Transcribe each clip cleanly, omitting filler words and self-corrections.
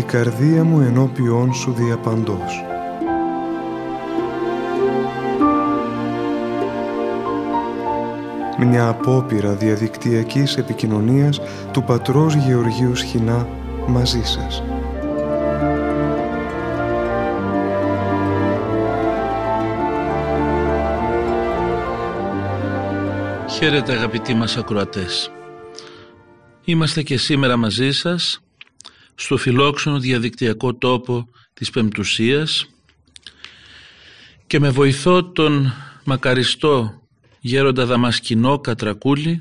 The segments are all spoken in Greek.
η καρδία μου ενώπιόν σου διαπαντός. Μια απόπειρα διαδικτυακής επικοινωνίας του πατρός Γεωργίου Σχοινά μαζί σας. Χαίρετε αγαπητοί μας ακροατές. Είμαστε και σήμερα μαζί σας στο φιλόξενο διαδικτυακό τόπο της Πεμπτουσίας και με βοηθό τον μακαριστό γέροντα Δαμασκηνό Κατρακούλη,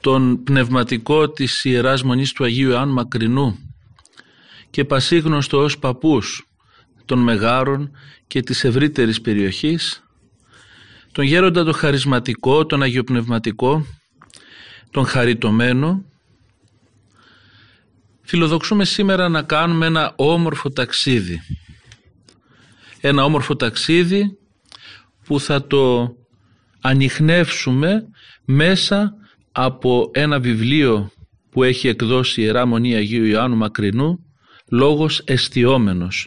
τον πνευματικό της Ιεράς Μονής του Αγίου Ιωάννου Μακρινού και πασίγνωστο ως παππούς των Μεγάρων και της ευρύτερης περιοχής, τον γέροντα τον χαρισματικό, τον αγιοπνευματικό, τον χαριτωμένο. Φιλοδοξούμε σήμερα να κάνουμε ένα όμορφο ταξίδι. Ένα όμορφο ταξίδι που θα το ανιχνεύσουμε μέσα από ένα βιβλίο που έχει εκδώσει η Ιερά Μονή Αγίου Ιωάννου Μακρινού, «Λόγος εστιόμενος»,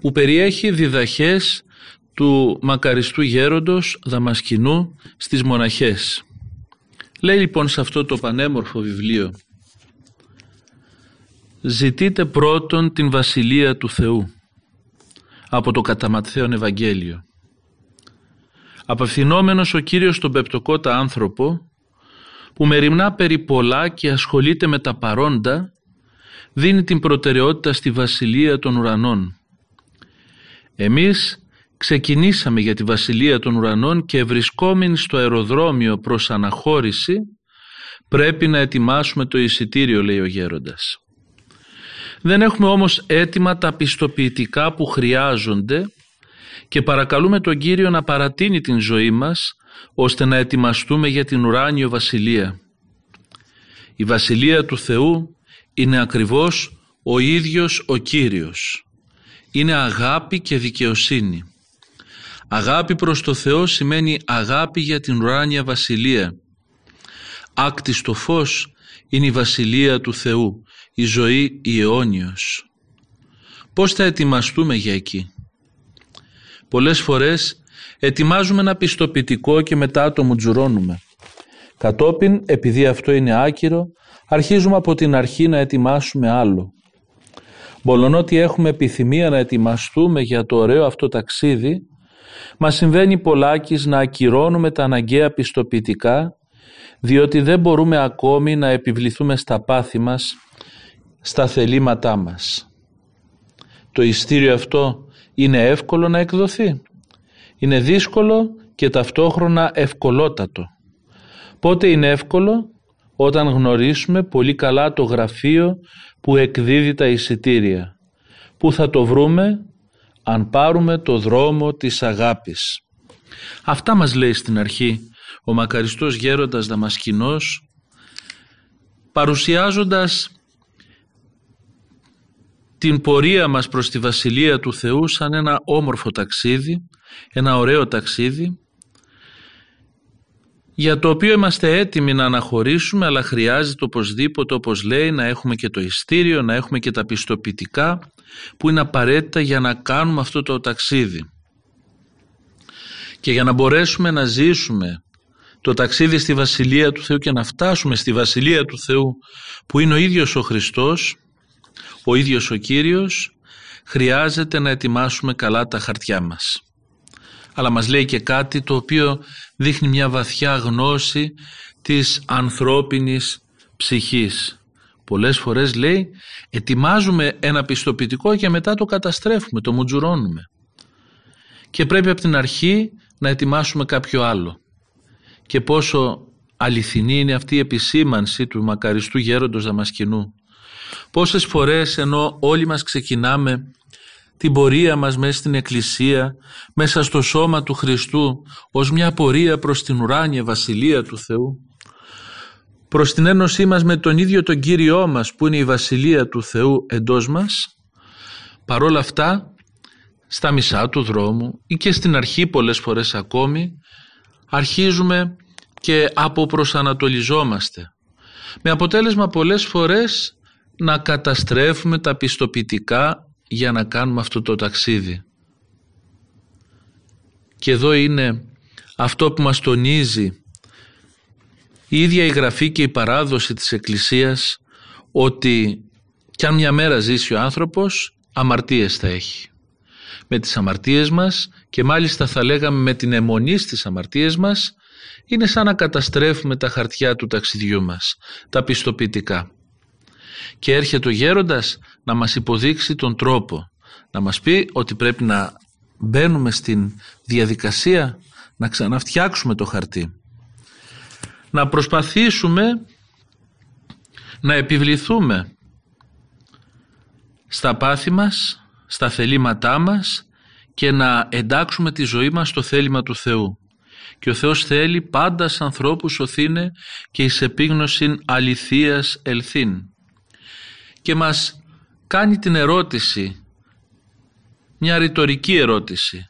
που περιέχει διδαχές του μακαριστού γέροντος Δαμασκηνού στις μοναχές. Λέει λοιπόν σε αυτό το πανέμορφο βιβλίο: «Ζητείτε πρώτον την Βασιλεία του Θεού», από το κατά Ματθαίον Ευαγγέλιο. Απευθυνόμενος ο Κύριος στον πεπτοκότα άνθρωπο, που μεριμνά περί πολλά και ασχολείται με τα παρόντα, δίνει την προτεραιότητα στη Βασιλεία των Ουρανών. Εμείς ξεκινήσαμε για τη Βασιλεία των Ουρανών και βρισκόμενοι στο αεροδρόμιο προς αναχώρηση πρέπει να ετοιμάσουμε το εισιτήριο, λέει ο γέροντας. Δεν έχουμε όμως έτοιμα τα πιστοποιητικά που χρειάζονται και παρακαλούμε τον Κύριο να παρατείνει την ζωή μας ώστε να ετοιμαστούμε για την ουράνιο Βασιλεία. Η Βασιλεία του Θεού είναι ακριβώς ο ίδιος ο Κύριος. Είναι αγάπη και δικαιοσύνη. Αγάπη προς το Θεό σημαίνει αγάπη για την ουράνια Βασιλεία. Άκτιστο φως είναι η Βασιλεία του Θεού, η ζωή η αιώνιος. Πώς θα ετοιμαστούμε για εκεί? Πολλές φορές ετοιμάζουμε ένα πιστοποιητικό και μετά το μουτζουρώνουμε. Κατόπιν, επειδή αυτό είναι άκυρο, αρχίζουμε από την αρχή να ετοιμάσουμε άλλο. Μολονότι έχουμε επιθυμία να ετοιμαστούμε για το ωραίο αυτό ταξίδι, μας συμβαίνει πολλάκις να ακυρώνουμε τα αναγκαία πιστοποιητικά, διότι δεν μπορούμε ακόμη να επιβληθούμε στα πάθη μας, στα θελήματά μας. Το ειστήριο αυτό είναι εύκολο να εκδοθεί. Είναι δύσκολο και ταυτόχρονα ευκολότατο. Πότε είναι εύκολο? Όταν γνωρίσουμε πολύ καλά το γραφείο που εκδίδει τα εισιτήρια. Πού θα το βρούμε? Αν πάρουμε το δρόμο της αγάπης. Αυτά μας λέει στην αρχή ο μακαριστός γέροντας Δαμασκηνός, παρουσιάζοντας την πορεία μας προς τη Βασιλεία του Θεού σαν ένα όμορφο ταξίδι, ένα ωραίο ταξίδι, για το οποίο είμαστε έτοιμοι να αναχωρήσουμε, αλλά χρειάζεται οπωσδήποτε, όπως λέει, να έχουμε και το ειστήριο, να έχουμε και τα πιστοποιητικά που είναι απαραίτητα για να κάνουμε αυτό το ταξίδι. Και για να μπορέσουμε να ζήσουμε το ταξίδι στη Βασιλεία του Θεού και να φτάσουμε στη Βασιλεία του Θεού που είναι ο ίδιος ο Χριστός, ο ίδιος ο Κύριος, χρειάζεται να ετοιμάσουμε καλά τα χαρτιά μας. Αλλά μας λέει και κάτι το οποίο δείχνει μια βαθιά γνώση της ανθρώπινης ψυχής. Πολλές φορές, λέει, ετοιμάζουμε ένα πιστοποιητικό και μετά το καταστρέφουμε, το μουτζουρώνουμε. Και πρέπει από την αρχή να ετοιμάσουμε κάποιο άλλο. Και πόσο αληθινή είναι αυτή η επισήμανση του μακαριστού γέροντος Δαμασκηνού. Πόσες φορές, ενώ όλοι μας ξεκινάμε την πορεία μας μέσα στην Εκκλησία, μέσα στο σώμα του Χριστού, ως μια πορεία προς την ουράνια Βασιλεία του Θεού, προς την ένωσή μας με τον ίδιο τον Κύριό μας που είναι η Βασιλεία του Θεού εντός μας, παρόλα αυτά στα μισά του δρόμου ή και στην αρχή πολλές φορές ακόμη αρχίζουμε και αποπροσανατολιζόμαστε, με αποτέλεσμα πολλές φορές να καταστρέφουμε τα πιστοποιητικά για να κάνουμε αυτό το ταξίδι. Και εδώ είναι αυτό που μας τονίζει η ίδια η Γραφή και η παράδοση της Εκκλησίας, ότι κι αν μια μέρα ζήσει ο άνθρωπος, αμαρτίες θα έχει. Με τις αμαρτίες μας, και μάλιστα θα λέγαμε με την αιμονή στις αμαρτίες μας, είναι σαν να καταστρέφουμε τα χαρτιά του ταξιδιού μας, τα πιστοποιητικά. Και έρχεται ο γέροντας να μας υποδείξει τον τρόπο, να μας πει ότι πρέπει να μπαίνουμε στην διαδικασία να ξαναφτιάξουμε το χαρτί, να προσπαθήσουμε να επιβληθούμε στα πάθη μας, στα θελήματά μας και να εντάξουμε τη ζωή μας στο θέλημα του Θεού. Και ο Θεός θέλει πάντα σ' ανθρώπους σωθήνε και εις επίγνωσιν αληθείας ελθήν. Και μας κάνει την ερώτηση, μια ρητορική ερώτηση.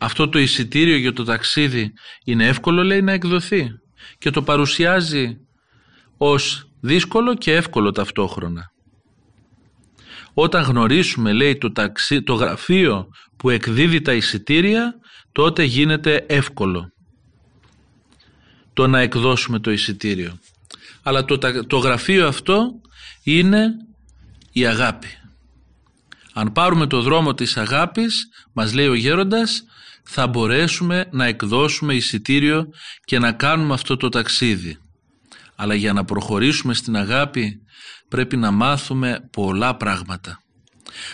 Αυτό το εισιτήριο για το ταξίδι είναι εύκολο, λέει, να εκδοθεί, και το παρουσιάζει ως δύσκολο και εύκολο ταυτόχρονα. Όταν γνωρίσουμε, λέει, το γραφείο που εκδίδει τα εισιτήρια, τότε γίνεται εύκολο το να εκδώσουμε το εισιτήριο. Αλλά το γραφείο αυτό είναι η αγάπη. Αν πάρουμε το δρόμο της αγάπης, μας λέει ο γέροντας, θα μπορέσουμε να εκδώσουμε εισιτήριο και να κάνουμε αυτό το ταξίδι. Αλλά για να προχωρήσουμε στην αγάπη πρέπει να μάθουμε πολλά πράγματα.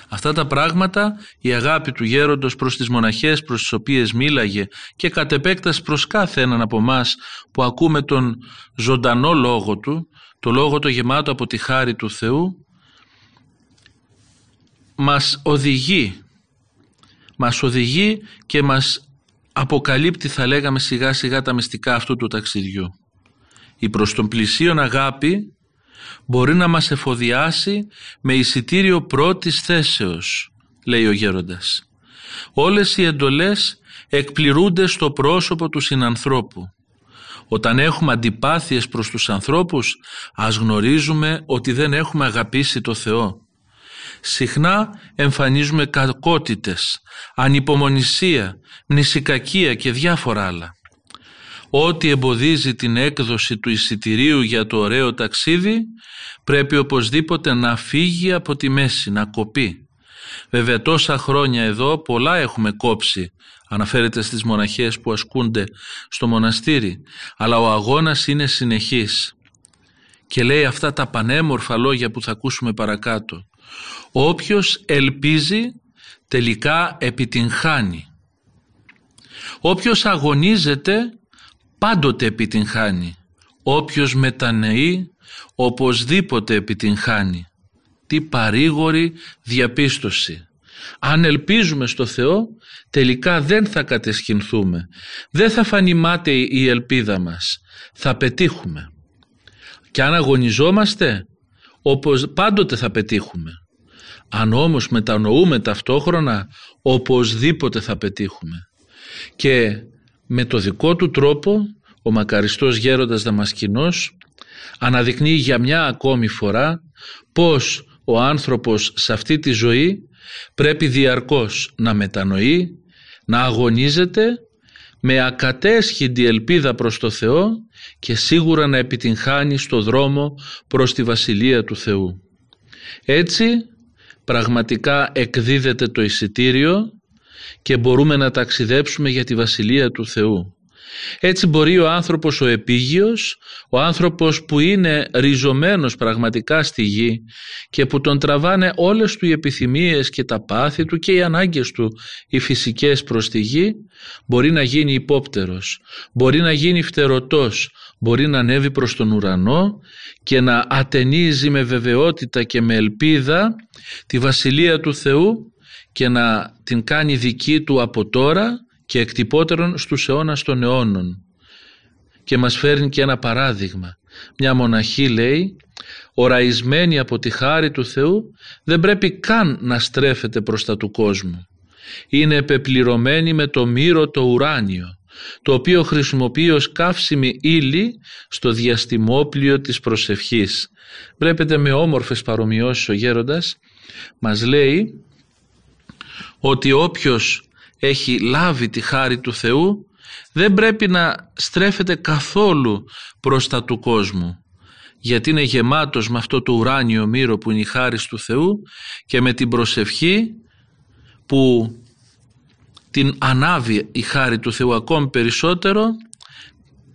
Αυτά τα πράγματα η αγάπη του γέροντος προς τις μοναχές προς τις οποίες μίλαγε, και κατ' επέκταση προς κάθε έναν από εμάς που ακούμε τον ζωντανό λόγο του, το λόγο το γεμάτο από τη χάρη του Θεού, μας οδηγεί και μας αποκαλύπτει, θα λέγαμε, σιγά σιγά τα μυστικά αυτού του ταξιδιού. Η προς τον πλησίον αγάπη μπορεί να μας εφοδιάσει με εισιτήριο πρώτης θέσεως, λέει ο γέροντας. Όλες οι εντολές εκπληρούνται στο πρόσωπο του συνανθρώπου. Όταν έχουμε αντιπάθειες προς τους ανθρώπους, ας γνωρίζουμε ότι δεν έχουμε αγαπήσει το Θεό. Συχνά εμφανίζουμε κακότητες, ανυπομονησία, μνησικακία και διάφορα άλλα. Ό,τι εμποδίζει την έκδοση του εισιτηρίου για το ωραίο ταξίδι πρέπει οπωσδήποτε να φύγει από τη μέση, να κοπεί. Βέβαια, τόσα χρόνια εδώ πολλά έχουμε κόψει, αναφέρεται στις μοναχές που ασκούνται στο μοναστήρι, αλλά ο αγώνας είναι συνεχής. Και λέει αυτά τα πανέμορφα λόγια που θα ακούσουμε παρακάτω. Όποιος ελπίζει τελικά επιτυγχάνει. Όποιος αγωνίζεται πάντοτε επιτυγχάνει. Όποιος μετανεεί οπωσδήποτε επιτυγχάνει. Τι παρήγορη διαπίστωση. Αν ελπίζουμε στο Θεό, τελικά δεν θα κατεσχυνθούμε. Δεν θα φανεί μάταιη η ελπίδα μας. Θα πετύχουμε. Και αν αγωνιζόμαστε, όπως πάντοτε θα πετύχουμε. Αν όμως μετανοούμε ταυτόχρονα, οπωσδήποτε θα πετύχουμε. Και με το δικό του τρόπο ο μακαριστός γέροντας Δαμασκηνός αναδεικνύει για μια ακόμη φορά πως ο άνθρωπος σε αυτή τη ζωή πρέπει διαρκώς να μετανοεί, να αγωνίζεται με ακατέσχυντη ελπίδα προς το Θεό και σίγουρα να επιτυγχάνει στο δρόμο προς τη Βασιλεία του Θεού. Έτσι πραγματικά εκδίδεται το εισιτήριο και μπορούμε να ταξιδέψουμε για τη Βασιλεία του Θεού. Έτσι μπορεί ο άνθρωπος ο επίγειος, ο άνθρωπος που είναι ριζωμένος πραγματικά στη γη και που τον τραβάνε όλες του οι επιθυμίες και τα πάθη του και οι ανάγκες του, οι φυσικές προς τη γη, μπορεί να γίνει υπόπτερος, μπορεί να γίνει φτερωτός, μπορεί να ανέβει προς τον ουρανό και να ατενίζει με βεβαιότητα και με ελπίδα τη Βασιλεία του Θεού και να την κάνει δική του από τώρα και εκτυπώτερον στους αιώνας των αιώνων. Και μας φέρνει και ένα παράδειγμα. Μια μοναχή, λέει, οραϊσμένη από τη χάρη του Θεού, δεν πρέπει καν να στρέφεται προς τα του κόσμου. Είναι επεπληρωμένη με το μύρο το ουράνιο, το οποίο χρησιμοποιεί ως καύσιμη ύλη στο διαστημόπλιο της προσευχής. Βλέπετε με όμορφες παρομοιώσεις ο γέροντας μας λέει ότι όποιος έχει λάβει τη χάρη του Θεού δεν πρέπει να στρέφεται καθόλου προς τα του κόσμου, γιατί είναι γεμάτος με αυτό το ουράνιο μύρο που είναι η χάρη του Θεού και με την προσευχή που την ανάβει η χάρη του Θεού ακόμη περισσότερο,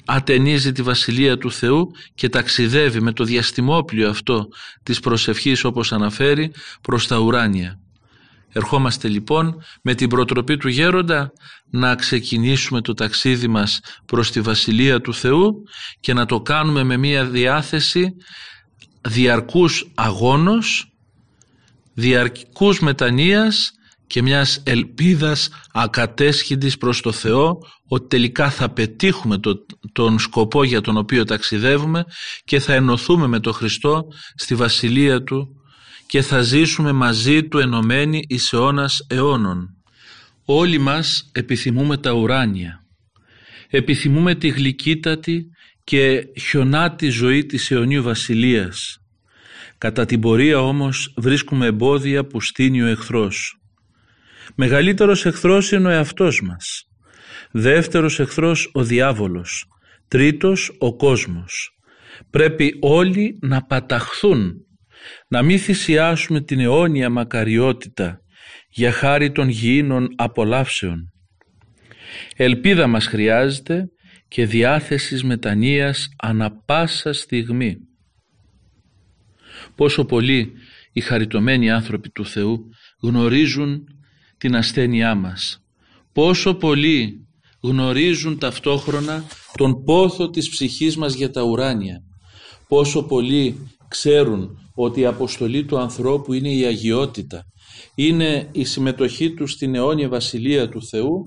ατενίζει τη Βασιλεία του Θεού και ταξιδεύει με το διαστημόπλιο αυτό της προσευχής, όπως αναφέρει, προς τα ουράνια. Ερχόμαστε λοιπόν με την προτροπή του γέροντα να ξεκινήσουμε το ταξίδι μας προς τη Βασιλεία του Θεού και να το κάνουμε με μια διάθεση διαρκούς αγώνος, διαρκούς μετανοίας και μιας ελπίδας ακατέσχητης προς το Θεό ότι τελικά θα πετύχουμε τον σκοπό για τον οποίο ταξιδεύουμε και θα ενωθούμε με τον Χριστό στη Βασιλεία του και θα ζήσουμε μαζί του ενωμένοι εις αιώνας αιώνων. Όλοι μας επιθυμούμε τα ουράνια, επιθυμούμε τη γλυκύτατη και χιονάτη ζωή της αιωνίου βασιλείας. Κατά την πορεία όμως βρίσκουμε εμπόδια που στείνει ο εχθρός. Μεγαλύτερος εχθρός είναι ο εαυτός μας, δεύτερος εχθρός ο διάβολος, τρίτος ο κόσμος. Πρέπει όλοι να παταχθούν, να μην θυσιάσουμε την αιώνια μακαριότητα για χάρη των γηίνων απολαύσεων. Ελπίδα μας χρειάζεται και διάθεσης μετανοίας ανα πάσα στιγμή. Πόσο πολλοί οι χαριτωμένοι άνθρωποι του Θεού γνωρίζουν την ασθένειά μας. Πόσο πολλοί γνωρίζουν ταυτόχρονα τον πόθο της ψυχής μας για τα ουράνια. Πόσο πολλοί ξέρουν ότι η αποστολή του ανθρώπου είναι η αγιότητα, είναι η συμμετοχή του στην αιώνια βασιλεία του Θεού,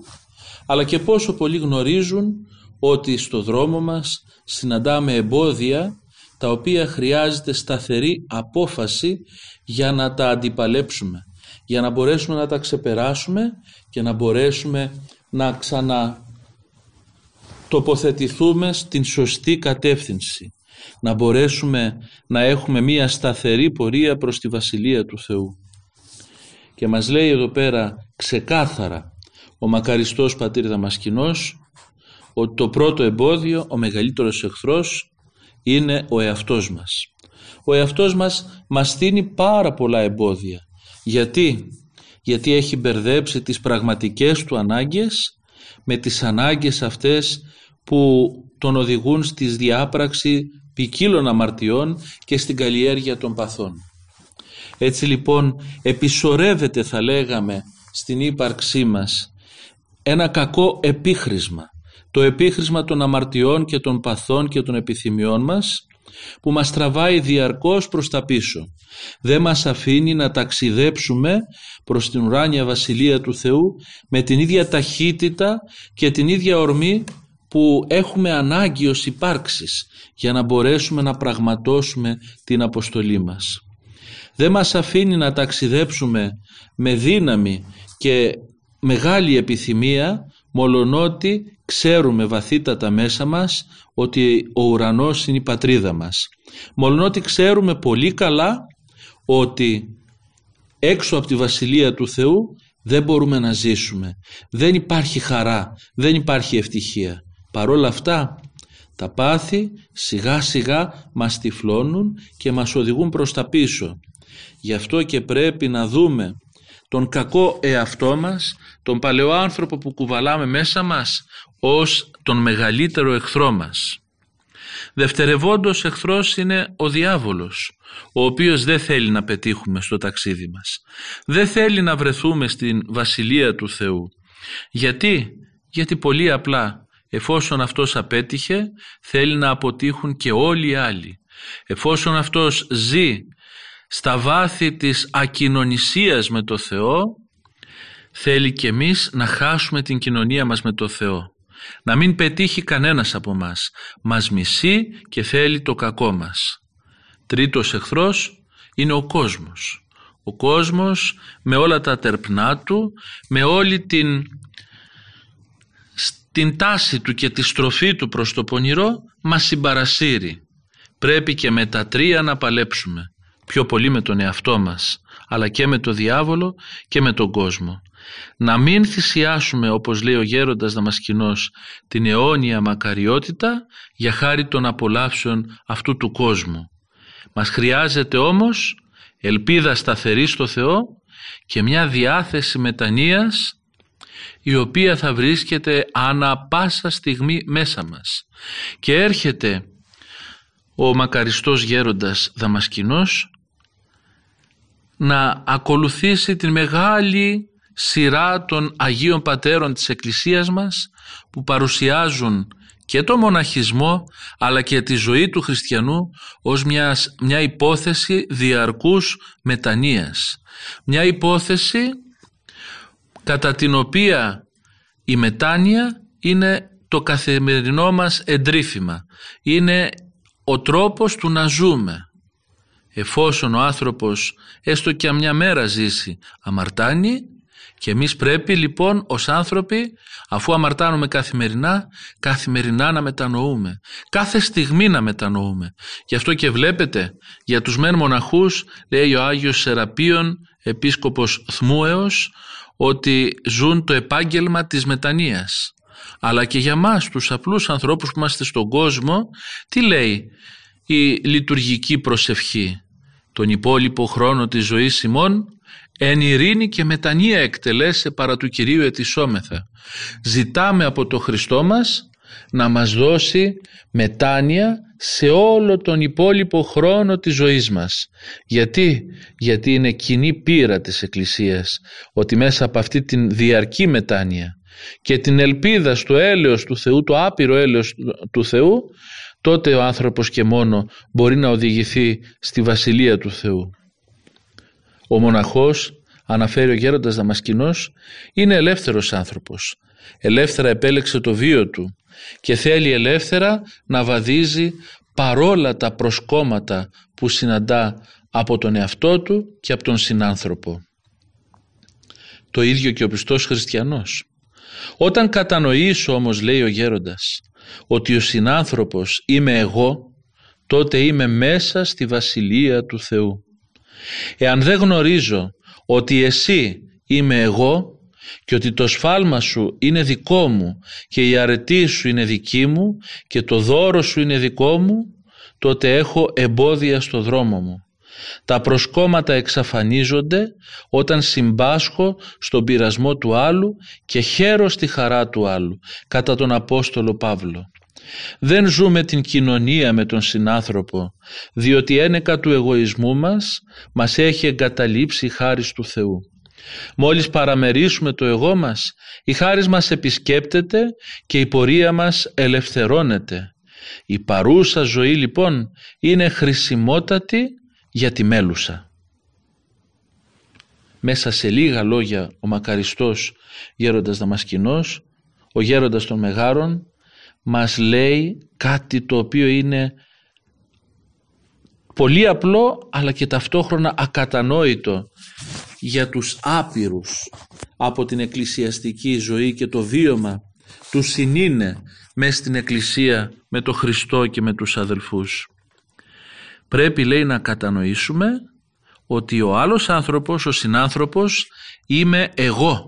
αλλά και πόσο πολλοί γνωρίζουν ότι στο δρόμο μας συναντάμε εμπόδια τα οποία χρειάζεται σταθερή απόφαση για να τα αντιπαλέψουμε, για να μπορέσουμε να τα ξεπεράσουμε και να μπορέσουμε να ξανατοποθετηθούμε στην σωστή κατεύθυνση, να μπορέσουμε να έχουμε μία σταθερή πορεία προς τη Βασιλεία του Θεού. Και μας λέει εδώ πέρα ξεκάθαρα ο μακαριστός πατήρ Δαμασκηνός ότι το πρώτο εμπόδιο, ο μεγαλύτερος εχθρός, είναι ο εαυτός μας. Ο εαυτός μας μας στείνει πάρα πολλά εμπόδια. Γιατί έχει μπερδέψει τις πραγματικές του ανάγκες με τις ανάγκες αυτές που τον οδηγούν στη διάπραξη ποικίλων αμαρτιών και στην καλλιέργεια των παθών. Έτσι λοιπόν επισορεύεται, θα λέγαμε, στην ύπαρξή μας ένα κακό επίχρησμα, το επίχρησμα των αμαρτιών και των παθών και των επιθυμιών μας, που μας τραβάει διαρκώς προς τα πίσω. Δεν μας αφήνει να ταξιδέψουμε προς την ουράνια βασιλεία του Θεού με την ίδια ταχύτητα και την ίδια ορμή που έχουμε ανάγκη ως υπάρξεις για να μπορέσουμε να πραγματώσουμε την αποστολή μας. Δεν μας αφήνει να ταξιδέψουμε με δύναμη και μεγάλη επιθυμία, μολονότι ξέρουμε βαθύτατα μέσα μας ότι ο ουρανός είναι η πατρίδα μας. Μολονότι ξέρουμε πολύ καλά ότι έξω από τη Βασιλεία του Θεού δεν μπορούμε να ζήσουμε. Δεν υπάρχει χαρά, δεν υπάρχει ευτυχία. Παρόλα αυτά τα πάθη σιγά σιγά μας τυφλώνουν και μας οδηγούν προς τα πίσω. Γι' αυτό και πρέπει να δούμε τον κακό εαυτό μας, τον παλαιό άνθρωπο που κουβαλάμε μέσα μας, ως τον μεγαλύτερο εχθρό μας. Δευτερευόντος εχθρός είναι ο διάβολος, ο οποίος δεν θέλει να πετύχουμε στο ταξίδι μας. Δεν θέλει να βρεθούμε στην Βασιλεία του Θεού. Γιατί πολύ απλά, εφόσον αυτός απέτυχε, θέλει να αποτύχουν και όλοι οι άλλοι. Εφόσον αυτός ζει στα βάθη της ακοινωνισίας με το Θεό, θέλει και εμείς να χάσουμε την κοινωνία μας με το Θεό. Να μην πετύχει κανένας από μας. Μας μισεί και θέλει το κακό μας. Τρίτος εχθρός είναι ο κόσμος. Ο κόσμος με όλα τα τερπνά του, με όλη την την τάση του και τη στροφή του προς το πονηρό μας συμπαρασύρει. Πρέπει και με τα τρία να παλέψουμε, πιο πολύ με τον εαυτό μας, αλλά και με τον διάβολο και με τον κόσμο. Να μην θυσιάσουμε, όπως λέει ο γέροντας Δαμασκηνός, την αιώνια μακαριότητα για χάρη των απολαύσεων αυτού του κόσμου. Μας χρειάζεται όμως ελπίδα σταθερή στο Θεό και μια διάθεση μετανοίας, η οποία θα βρίσκεται ανά πάσα στιγμή μέσα μας. Και έρχεται ο μακαριστός γέροντας Δαμασκηνός να ακολουθήσει την μεγάλη σειρά των Αγίων Πατέρων της Εκκλησίας μας, που παρουσιάζουν και το μοναχισμό αλλά και τη ζωή του χριστιανού ως μια υπόθεση διαρκούς μετανοίας. Μια υπόθεση κατά την οποία η μετάνοια είναι το καθημερινό μας εντρίφημα. Είναι ο τρόπος του να ζούμε. Εφόσον ο άνθρωπος έστω και μια μέρα ζήσει αμαρτάνει, και εμείς πρέπει λοιπόν ως άνθρωποι, αφού αμαρτάνουμε καθημερινά, καθημερινά να μετανοούμε. Κάθε στιγμή να μετανοούμε. Γι' αυτό και βλέπετε για τους μεν μοναχούς, λέει ο Άγιος Σεραπείων, επίσκοπος Θμούεως, ότι ζουν το επάγγελμα της μετανοίας. Αλλά και για μας τους απλούς ανθρώπους που είμαστε στον κόσμο, τι λέει η λειτουργική προσευχή? Τον υπόλοιπο χρόνο της ζωής ημών εν ειρήνη και μετανία εκτελέσε παρά του Κυρίου ετισόμεθα. Ζητάμε από το Χριστό μας να μας δώσει μετάνοια σε όλο τον υπόλοιπο χρόνο της ζωής μας. Γιατί είναι κοινή πείρα της Εκκλησίας ότι μέσα από αυτή την διαρκή μετάνοια και την ελπίδα στο έλεος του Θεού, το άπειρο έλεος του Θεού, τότε ο άνθρωπος και μόνο μπορεί να οδηγηθεί στη Βασιλεία του Θεού. Ο μοναχός, αναφέρει ο γέροντας Δαμασκηνός, είναι ελεύθερος άνθρωπος. Ελεύθερα επέλεξε το βίο του και θέλει ελεύθερα να βαδίζει παρόλα τα προσκόμματα που συναντά από τον εαυτό του και από τον συνάνθρωπο. Το ίδιο και ο πιστός χριστιανός. Όταν κατανοήσω όμως, λέει ο γέροντας, ότι ο συνάνθρωπος είμαι εγώ, τότε είμαι μέσα στη Βασιλεία του Θεού. Εάν δεν γνωρίζω ότι εσύ είμαι εγώ και ότι το σφάλμα σου είναι δικό μου και η αρετή σου είναι δική μου και το δώρο σου είναι δικό μου, τότε έχω εμπόδια στο δρόμο μου. Τα προσκόμματα εξαφανίζονται όταν συμπάσχω στον πειρασμό του άλλου και χαίρω στη χαρά του άλλου, κατά τον Απόστολο Παύλο. Δεν ζούμε την κοινωνία με τον συνάνθρωπο, διότι ένεκα του εγωισμού μας μας έχει εγκαταλείψει η χάρις του Θεού. Μόλις παραμερίσουμε το εγώ μας, η χάρις μας επισκέπτεται και η πορεία μας ελευθερώνεται. Η παρούσα ζωή λοιπόν είναι χρησιμότατη για τη μέλουσα. Μέσα σε λίγα λόγια ο μακαριστός γέροντας Δαμασκηνός, ο γέροντας των Μεγάρων, μας λέει κάτι το οποίο είναι πολύ απλό αλλά και ταυτόχρονα ακατανόητο για τους άπειρους από την εκκλησιαστική ζωή και το βίωμα του συνήνε μες στην Εκκλησία με τον Χριστό και με τους αδελφούς. Πρέπει, λέει, να κατανοήσουμε ότι ο άλλος άνθρωπος, ο συνάνθρωπος, είμαι εγώ.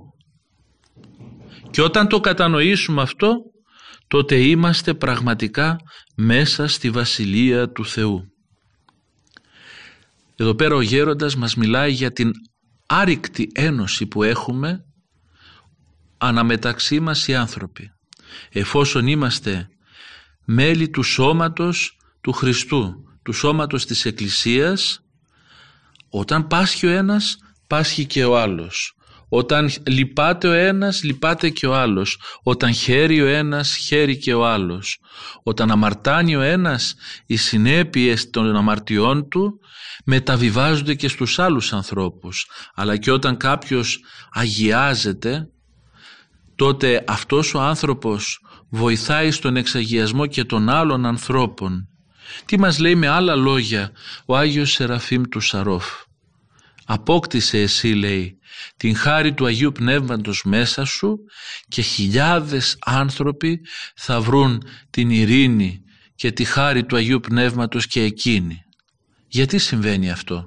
Και όταν το κατανοήσουμε αυτό, τότε είμαστε πραγματικά μέσα στη Βασιλεία του Θεού. Εδώ πέρα ο γέροντας μας μιλάει για την άρρηκτη ένωση που έχουμε αναμεταξύ μας οι άνθρωποι. Εφόσον είμαστε μέλη του σώματος του Χριστού, του σώματος της Εκκλησίας, όταν πάσχει ο ένας, πάσχει και ο άλλος. Όταν λυπάται ο ένας, λυπάται και ο άλλος. Όταν χαίρει ο ένας, χαίρει και ο άλλος. Όταν αμαρτάνει ο ένας, οι συνέπειες των αμαρτιών του μεταβιβάζονται και στους άλλους ανθρώπους. Αλλά και όταν κάποιος αγιάζεται, τότε αυτός ο άνθρωπος βοηθάει στον εξαγιασμό και των άλλων ανθρώπων. Τι μας λέει με άλλα λόγια ο Άγιος Σεραφείμ του Σαρόφ? Απόκτησε εσύ, λέει, την χάρη του Αγίου Πνεύματος μέσα σου και χιλιάδες άνθρωποι θα βρουν την ειρήνη και τη χάρη του Αγίου Πνεύματος και εκείνη. Γιατί συμβαίνει αυτό?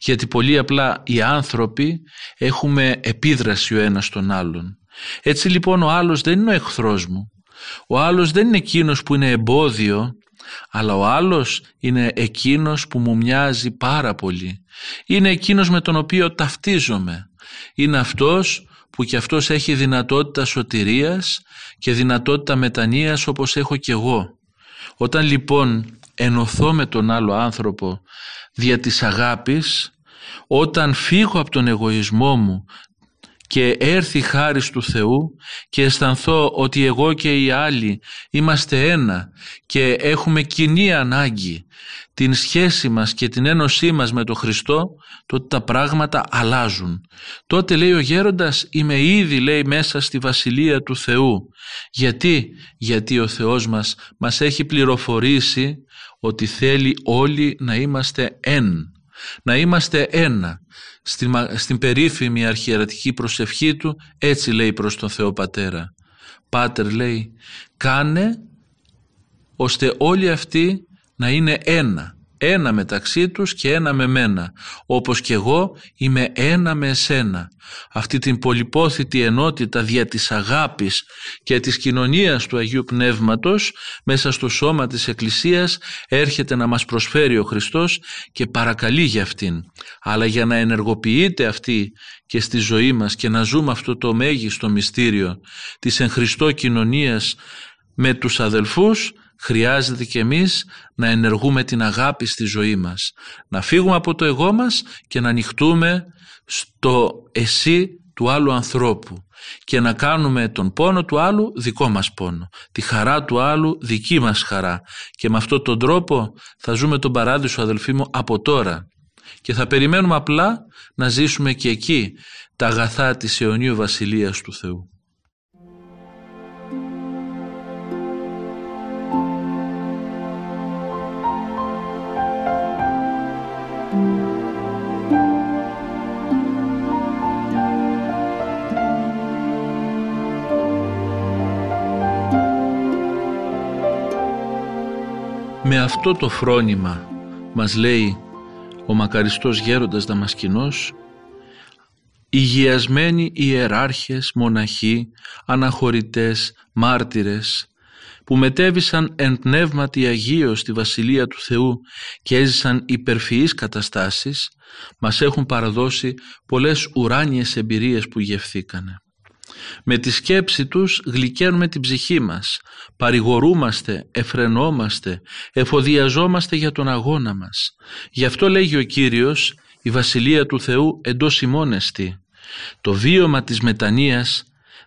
Γιατί πολύ απλά οι άνθρωποι έχουμε επίδραση ο ένας στον άλλον. Έτσι λοιπόν ο άλλος δεν είναι ο εχθρός μου, ο άλλος δεν είναι εκείνος που είναι εμπόδιο, αλλά ο άλλος είναι εκείνος που μου μοιάζει πάρα πολύ. Είναι εκείνος με τον οποίο ταυτίζομαι. Είναι αυτός που κι αυτός έχει δυνατότητα σωτηρίας και δυνατότητα μετανοίας όπως έχω κι εγώ. Όταν λοιπόν ενωθώ με τον άλλο άνθρωπο δια της αγάπης, όταν φύγω από τον εγωισμό μου και έρθει η χάρις του Θεού και αισθανθώ ότι εγώ και οι άλλοι είμαστε ένα και έχουμε κοινή ανάγκη την σχέση μας και την ένωσή μας με τον Χριστό, τότε τα πράγματα αλλάζουν. Τότε, λέει ο γέροντας, είμαι ήδη, λέει, μέσα στη Βασιλεία του Θεού. Γιατί? Γιατί ο Θεός μας έχει πληροφορήσει ότι θέλει όλοι να είμαστε ένα. Στην περίφημη αρχιερατική προσευχή του έτσι λέει προς τον Θεό Πατέρα. Πάτερ, λέει, κάνε ώστε όλοι αυτοί να είναι ένα. Ένα μεταξύ τους και ένα με μένα. Όπως και εγώ είμαι ένα με εσένα. Αυτή την πολυπόθητη ενότητα δια της αγάπης και της κοινωνίας του Αγίου Πνεύματος μέσα στο σώμα της Εκκλησίας έρχεται να μας προσφέρει ο Χριστός και παρακαλεί για αυτήν. Αλλά για να ενεργοποιείται αυτή και στη ζωή μας και να ζούμε αυτό το μέγιστο μυστήριο της εν Χριστώ κοινωνίας με τους αδελφούς, χρειάζεται και εμείς να ενεργούμε την αγάπη στη ζωή μας, να φύγουμε από το εγώ μας και να ανοιχτούμε στο εσύ του άλλου ανθρώπου και να κάνουμε τον πόνο του άλλου δικό μας πόνο, τη χαρά του άλλου δική μας χαρά, και με αυτόν τον τρόπο θα ζούμε τον παράδεισο, αδελφοί μου, από τώρα, και θα περιμένουμε απλά να ζήσουμε και εκεί τα αγαθά της αιωνίου Βασιλείας του Θεού. Με αυτό το φρόνημα, μας λέει ο μακαριστός γέροντας Δαμασκηνός, υγιασμένοι ιεράρχες, μοναχοί, αναχωρητές, μάρτυρες, που μετέβησαν εν πνεύματι Αγίω στη Βασιλεία του Θεού και έζησαν υπερφυείς καταστάσεις, μας έχουν παραδώσει πολλές ουράνιες εμπειρίες που γευθήκανε. Με τη σκέψη τους γλυκαίνουμε την ψυχή μας, παρηγορούμαστε, εφρενόμαστε, εφοδιαζόμαστε για τον αγώνα μας. Γι' αυτό λέγει ο Κύριος, η Βασιλεία του Θεού εντός ημών εστι. Το βίωμα της μετανοίας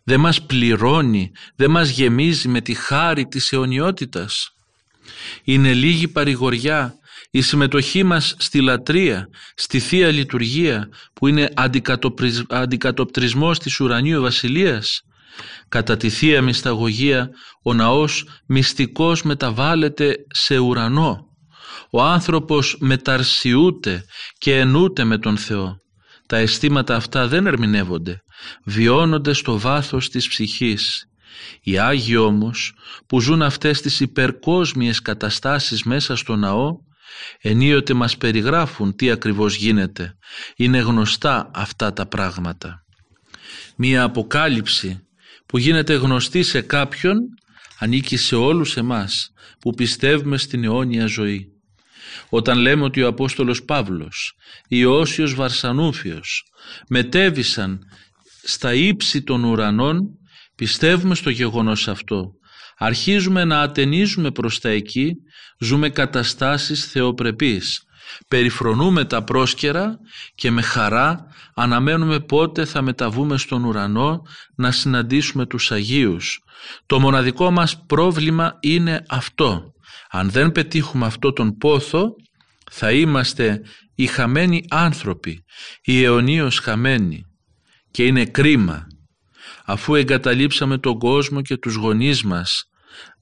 δεν μας πληρώνει, δεν μας γεμίζει με τη χάρη της αιωνιότητας. Είναι λίγη παρηγοριά η συμμετοχή μας στη λατρεία, στη Θεία Λειτουργία, που είναι αντικατοπτρισμός της ουρανίου βασιλείας. Κατά τη Θεία Μυσταγωγία ο ναός μυστικός μεταβάλλεται σε ουρανό. Ο άνθρωπος μεταρσιούται και ενούται με τον Θεό. Τα αισθήματα αυτά δεν ερμηνεύονται, βιώνονται στο βάθος της ψυχής. Οι Άγιοι όμως που ζουν αυτές τις υπερκόσμιες καταστάσεις μέσα στο ναό, ενίοτε μας περιγράφουν τι ακριβώς γίνεται. Είναι γνωστά αυτά τα πράγματα. Μία αποκάλυψη που γίνεται γνωστή σε κάποιον ανήκει σε όλους εμάς που πιστεύουμε στην αιώνια ζωή. Όταν λέμε ότι ο Απόστολος Παύλος ή ο Όσιος Βαρσανούφιος μετέβησαν στα ύψη των ουρανών, πιστεύουμε στο γεγονός αυτό. Αρχίζουμε να ατενίζουμε προς τα εκεί, ζούμε καταστάσεις θεοπρεπείς, περιφρονούμε τα πρόσκαιρα και με χαρά αναμένουμε πότε θα μεταβούμε στον ουρανό να συναντήσουμε τους Αγίους. Το μοναδικό μας πρόβλημα είναι αυτό. Αν δεν πετύχουμε αυτό τον πόθο, θα είμαστε οι χαμένοι άνθρωποι, οι αιωνίως χαμένοι, και είναι κρίμα. Αφού εγκαταλείψαμε τον κόσμο και τους γονείς μας,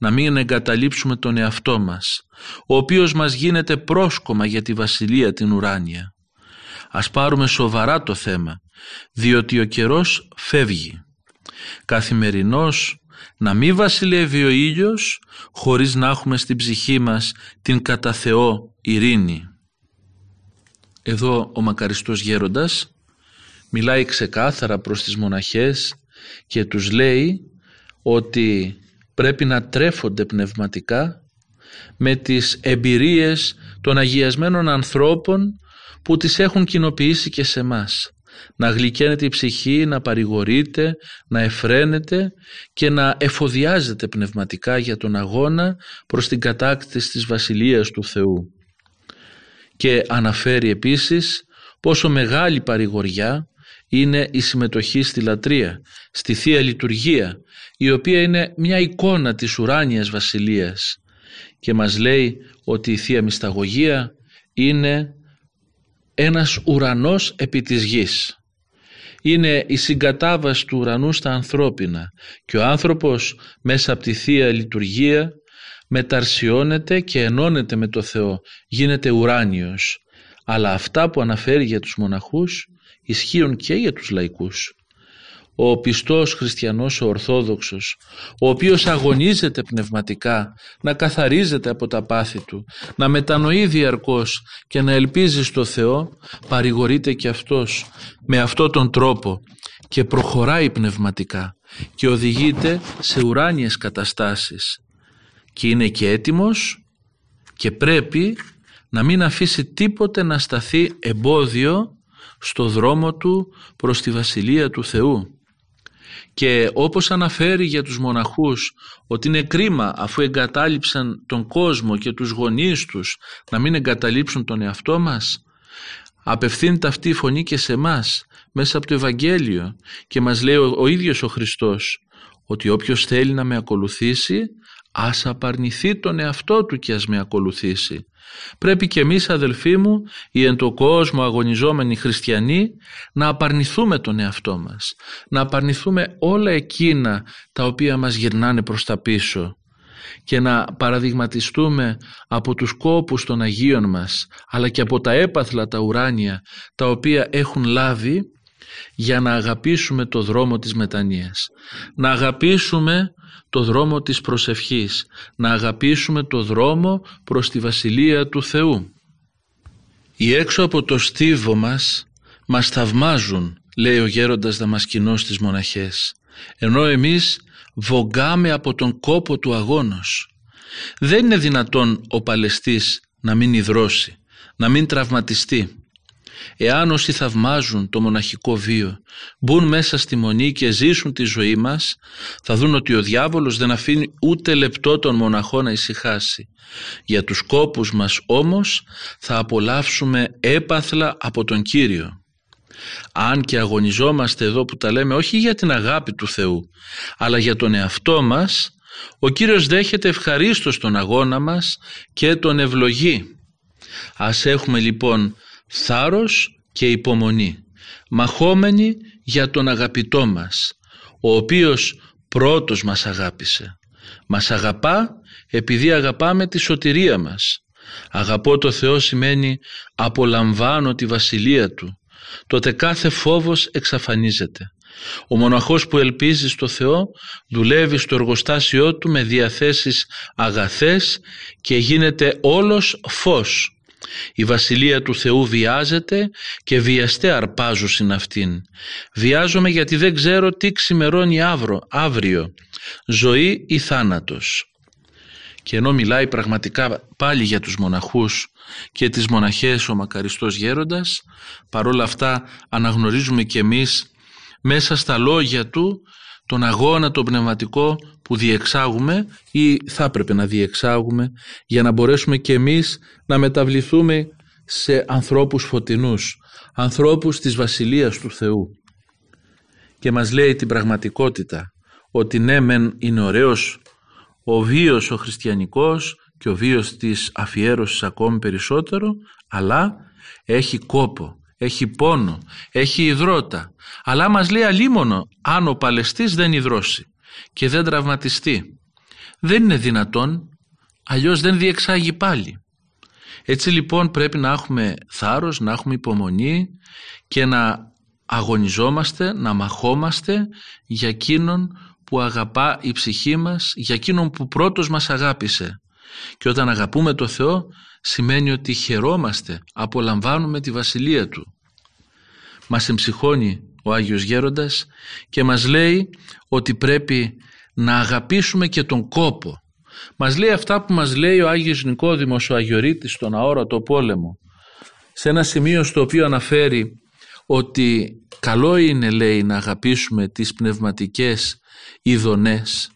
να μην εγκαταλείψουμε τον εαυτό μας, ο οποίος μας γίνεται πρόσκομα για τη Βασιλεία την ουράνια. Ας πάρουμε σοβαρά το θέμα, διότι ο καιρός φεύγει. Καθημερινώς να μην βασιλεύει ο ήλιος, χωρίς να έχουμε στην ψυχή μας την κατά Θεό ειρήνη. Εδώ ο μακαριστός γέροντας μιλάει ξεκάθαρα προς τις μοναχές και τους λέει ότι πρέπει να τρέφονται πνευματικά με τις εμπειρίες των αγιασμένων ανθρώπων που τις έχουν κοινοποιήσει και σε μας. Να γλυκαίνεται η ψυχή, να παρηγορείται, να εφραίνεται και να εφοδιάζεται πνευματικά για τον αγώνα προς την κατάκτηση της Βασιλείας του Θεού. Και αναφέρει επίσης πόσο μεγάλη παρηγοριά είναι η συμμετοχή στη λατρεία, στη Θεία Λειτουργία, η οποία είναι μια εικόνα της ουράνιας Βασιλείας. Και μας λέει ότι η Θεία Μυσταγωγία είναι ένας ουρανός επί της γης. Είναι η συγκατάβαση του ουρανού στα ανθρώπινα και ο άνθρωπος μέσα από τη Θεία Λειτουργία μεταρσιώνεται και ενώνεται με το Θεό, γίνεται ουράνιος. Αλλά αυτά που αναφέρει για τους μοναχούς ισχύουν και για τους λαϊκούς. Ο πιστός χριστιανός, ο Ορθόδοξος, ο οποίος αγωνίζεται πνευματικά να καθαρίζεται από τα πάθη του, να μετανοεί διαρκώς και να ελπίζει στο Θεό, παρηγορείται και αυτός με αυτόν τον τρόπο και προχωράει πνευματικά και οδηγείται σε ουράνιες καταστάσεις και είναι και έτοιμος και πρέπει να μην αφήσει τίποτε να σταθεί εμπόδιο στο δρόμο του προς τη Βασιλεία του Θεού. Και όπως αναφέρει για τους μοναχούς ότι είναι κρίμα, αφού εγκατάλειψαν τον κόσμο και τους γονείς τους, να μην εγκαταλείψουν τον εαυτό μας, απευθύνεται αυτή η φωνή και σε μας μέσα από το Ευαγγέλιο και μας λέει ο ίδιος ο Χριστός ότι όποιος θέλει να με ακολουθήσει, ας απαρνηθεί τον εαυτό του και ας με ακολουθήσει. Πρέπει και εμείς, αδελφοί μου, οι εν το κόσμο αγωνιζόμενοι χριστιανοί, να απαρνηθούμε τον εαυτό μας, να απαρνηθούμε όλα εκείνα τα οποία μας γυρνάνε προς τα πίσω και να παραδειγματιστούμε από τους κόπους των Αγίων μας, αλλά και από τα έπαθλα τα ουράνια τα οποία έχουν λάβει, για να αγαπήσουμε το δρόμο της μετανοίας, να αγαπήσουμε το δρόμο της προσευχής, να αγαπήσουμε το δρόμο προς τη Βασιλεία του Θεού. Οι έξω από το στίβο μας θαυμάζουν, λέει ο γέροντας Δαμασκηνός στις μοναχές, ενώ εμείς βογκάμε από τον κόπο του αγώνος. Δεν είναι δυνατόν ο παλαιστής να μην ιδρώσει, να μην τραυματιστεί. Εάν όσοι θαυμάζουν το μοναχικό βίο μπουν μέσα στη μονή και ζήσουν τη ζωή μας, θα δουν ότι ο διάβολος δεν αφήνει ούτε λεπτό τον μοναχό να ησυχάσει. Για τους κόπους μας όμως θα απολαύσουμε έπαθλα από τον Κύριο. Αν και αγωνιζόμαστε εδώ που τα λέμε όχι για την αγάπη του Θεού, αλλά για τον εαυτό μας, ο Κύριος δέχεται ευχαρίστως τον αγώνα μας και τον ευλογεί. Ας έχουμε λοιπόν θάρρος και υπομονή, μαχόμενοι για τον αγαπητό μας, ο οποίος πρώτος μας αγάπησε. Μας αγαπά επειδή αγαπάμε τη σωτηρία μας. Αγαπώ το Θεό σημαίνει απολαμβάνω τη Βασιλεία Του. Τότε κάθε φόβος εξαφανίζεται. Ο μοναχός που ελπίζει στο Θεό δουλεύει στο εργοστάσιό του με διαθέσεις αγαθές και γίνεται όλος φως. Η Βασιλεία του Θεού βιάζεται και βιαστέ αρπάζουσιν αυτήν. Βιάζομαι γιατί δεν ξέρω τι ξημερώνει αύριο, ζωή ή θάνατος. Και ενώ μιλάει πραγματικά πάλι για τους μοναχούς και τις μοναχές ο μακαριστός γέροντας, παρόλα αυτά αναγνωρίζουμε και εμείς μέσα στα λόγια του τον αγώνα τον πνευματικό που διεξάγουμε ή θα έπρεπε να διεξάγουμε για να μπορέσουμε και εμείς να μεταβληθούμε σε ανθρώπους φωτεινούς, ανθρώπους της Βασιλείας του Θεού. Και μας λέει την πραγματικότητα ότι ναι μεν είναι ωραίος ο βίος ο χριστιανικός και ο βίος της αφιέρωσης ακόμη περισσότερο, αλλά έχει κόπο, έχει πόνο, έχει ιδρώτα. Αλλά μας λέει αλίμονο αν ο παλαιστής δεν ιδρώσει και δεν τραυματιστεί. Δεν είναι δυνατόν, αλλιώς δεν διεξάγει πάλι. Έτσι λοιπόν πρέπει να έχουμε θάρρος, να έχουμε υπομονή και να αγωνιζόμαστε, να μαχόμαστε για εκείνον που αγαπά η ψυχή μας, για εκείνον που πρώτος μας αγάπησε. Και όταν αγαπούμε το Θεό σημαίνει ότι χαιρόμαστε, απολαμβάνουμε τη βασιλεία Του. Μας εμψυχώνει ο Άγιος Γέροντας και μας λέει ότι πρέπει να αγαπήσουμε και τον κόπο. Μας λέει αυτά που μας λέει ο Άγιος Νικόδημος ο Αγιορείτης στον αόρατο πόλεμο, σε ένα σημείο στο οποίο αναφέρει ότι καλό είναι, λέει, να αγαπήσουμε τις πνευματικές ειδονές,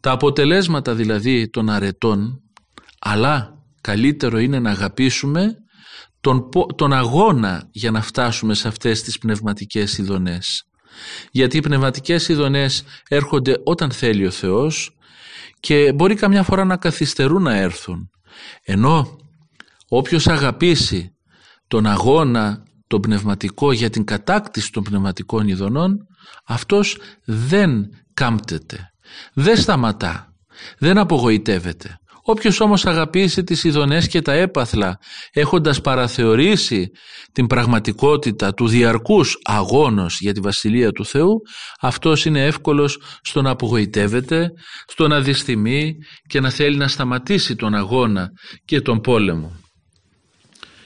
τα αποτελέσματα δηλαδή των αρετών, αλλά καλύτερο είναι να αγαπήσουμε τον αγώνα για να φτάσουμε σε αυτές τις πνευματικές ειδονές. Γιατί οι πνευματικές ειδονές έρχονται όταν θέλει ο Θεός και μπορεί καμιά φορά να καθυστερούν να έρθουν. Ενώ όποιος αγαπήσει τον αγώνα τον πνευματικό για την κατάκτηση των πνευματικών ειδονών, αυτός δεν κάμπτεται, δεν σταματά, δεν απογοητεύεται. Όποιος όμως αγαπήσει τις ειδονές και τα έπαθλα, έχοντας παραθεωρήσει την πραγματικότητα του διαρκούς αγώνος για τη Βασιλεία του Θεού, αυτός είναι εύκολος στο να απογοητεύεται, στο να δυσθυμεί και να θέλει να σταματήσει τον αγώνα και τον πόλεμο.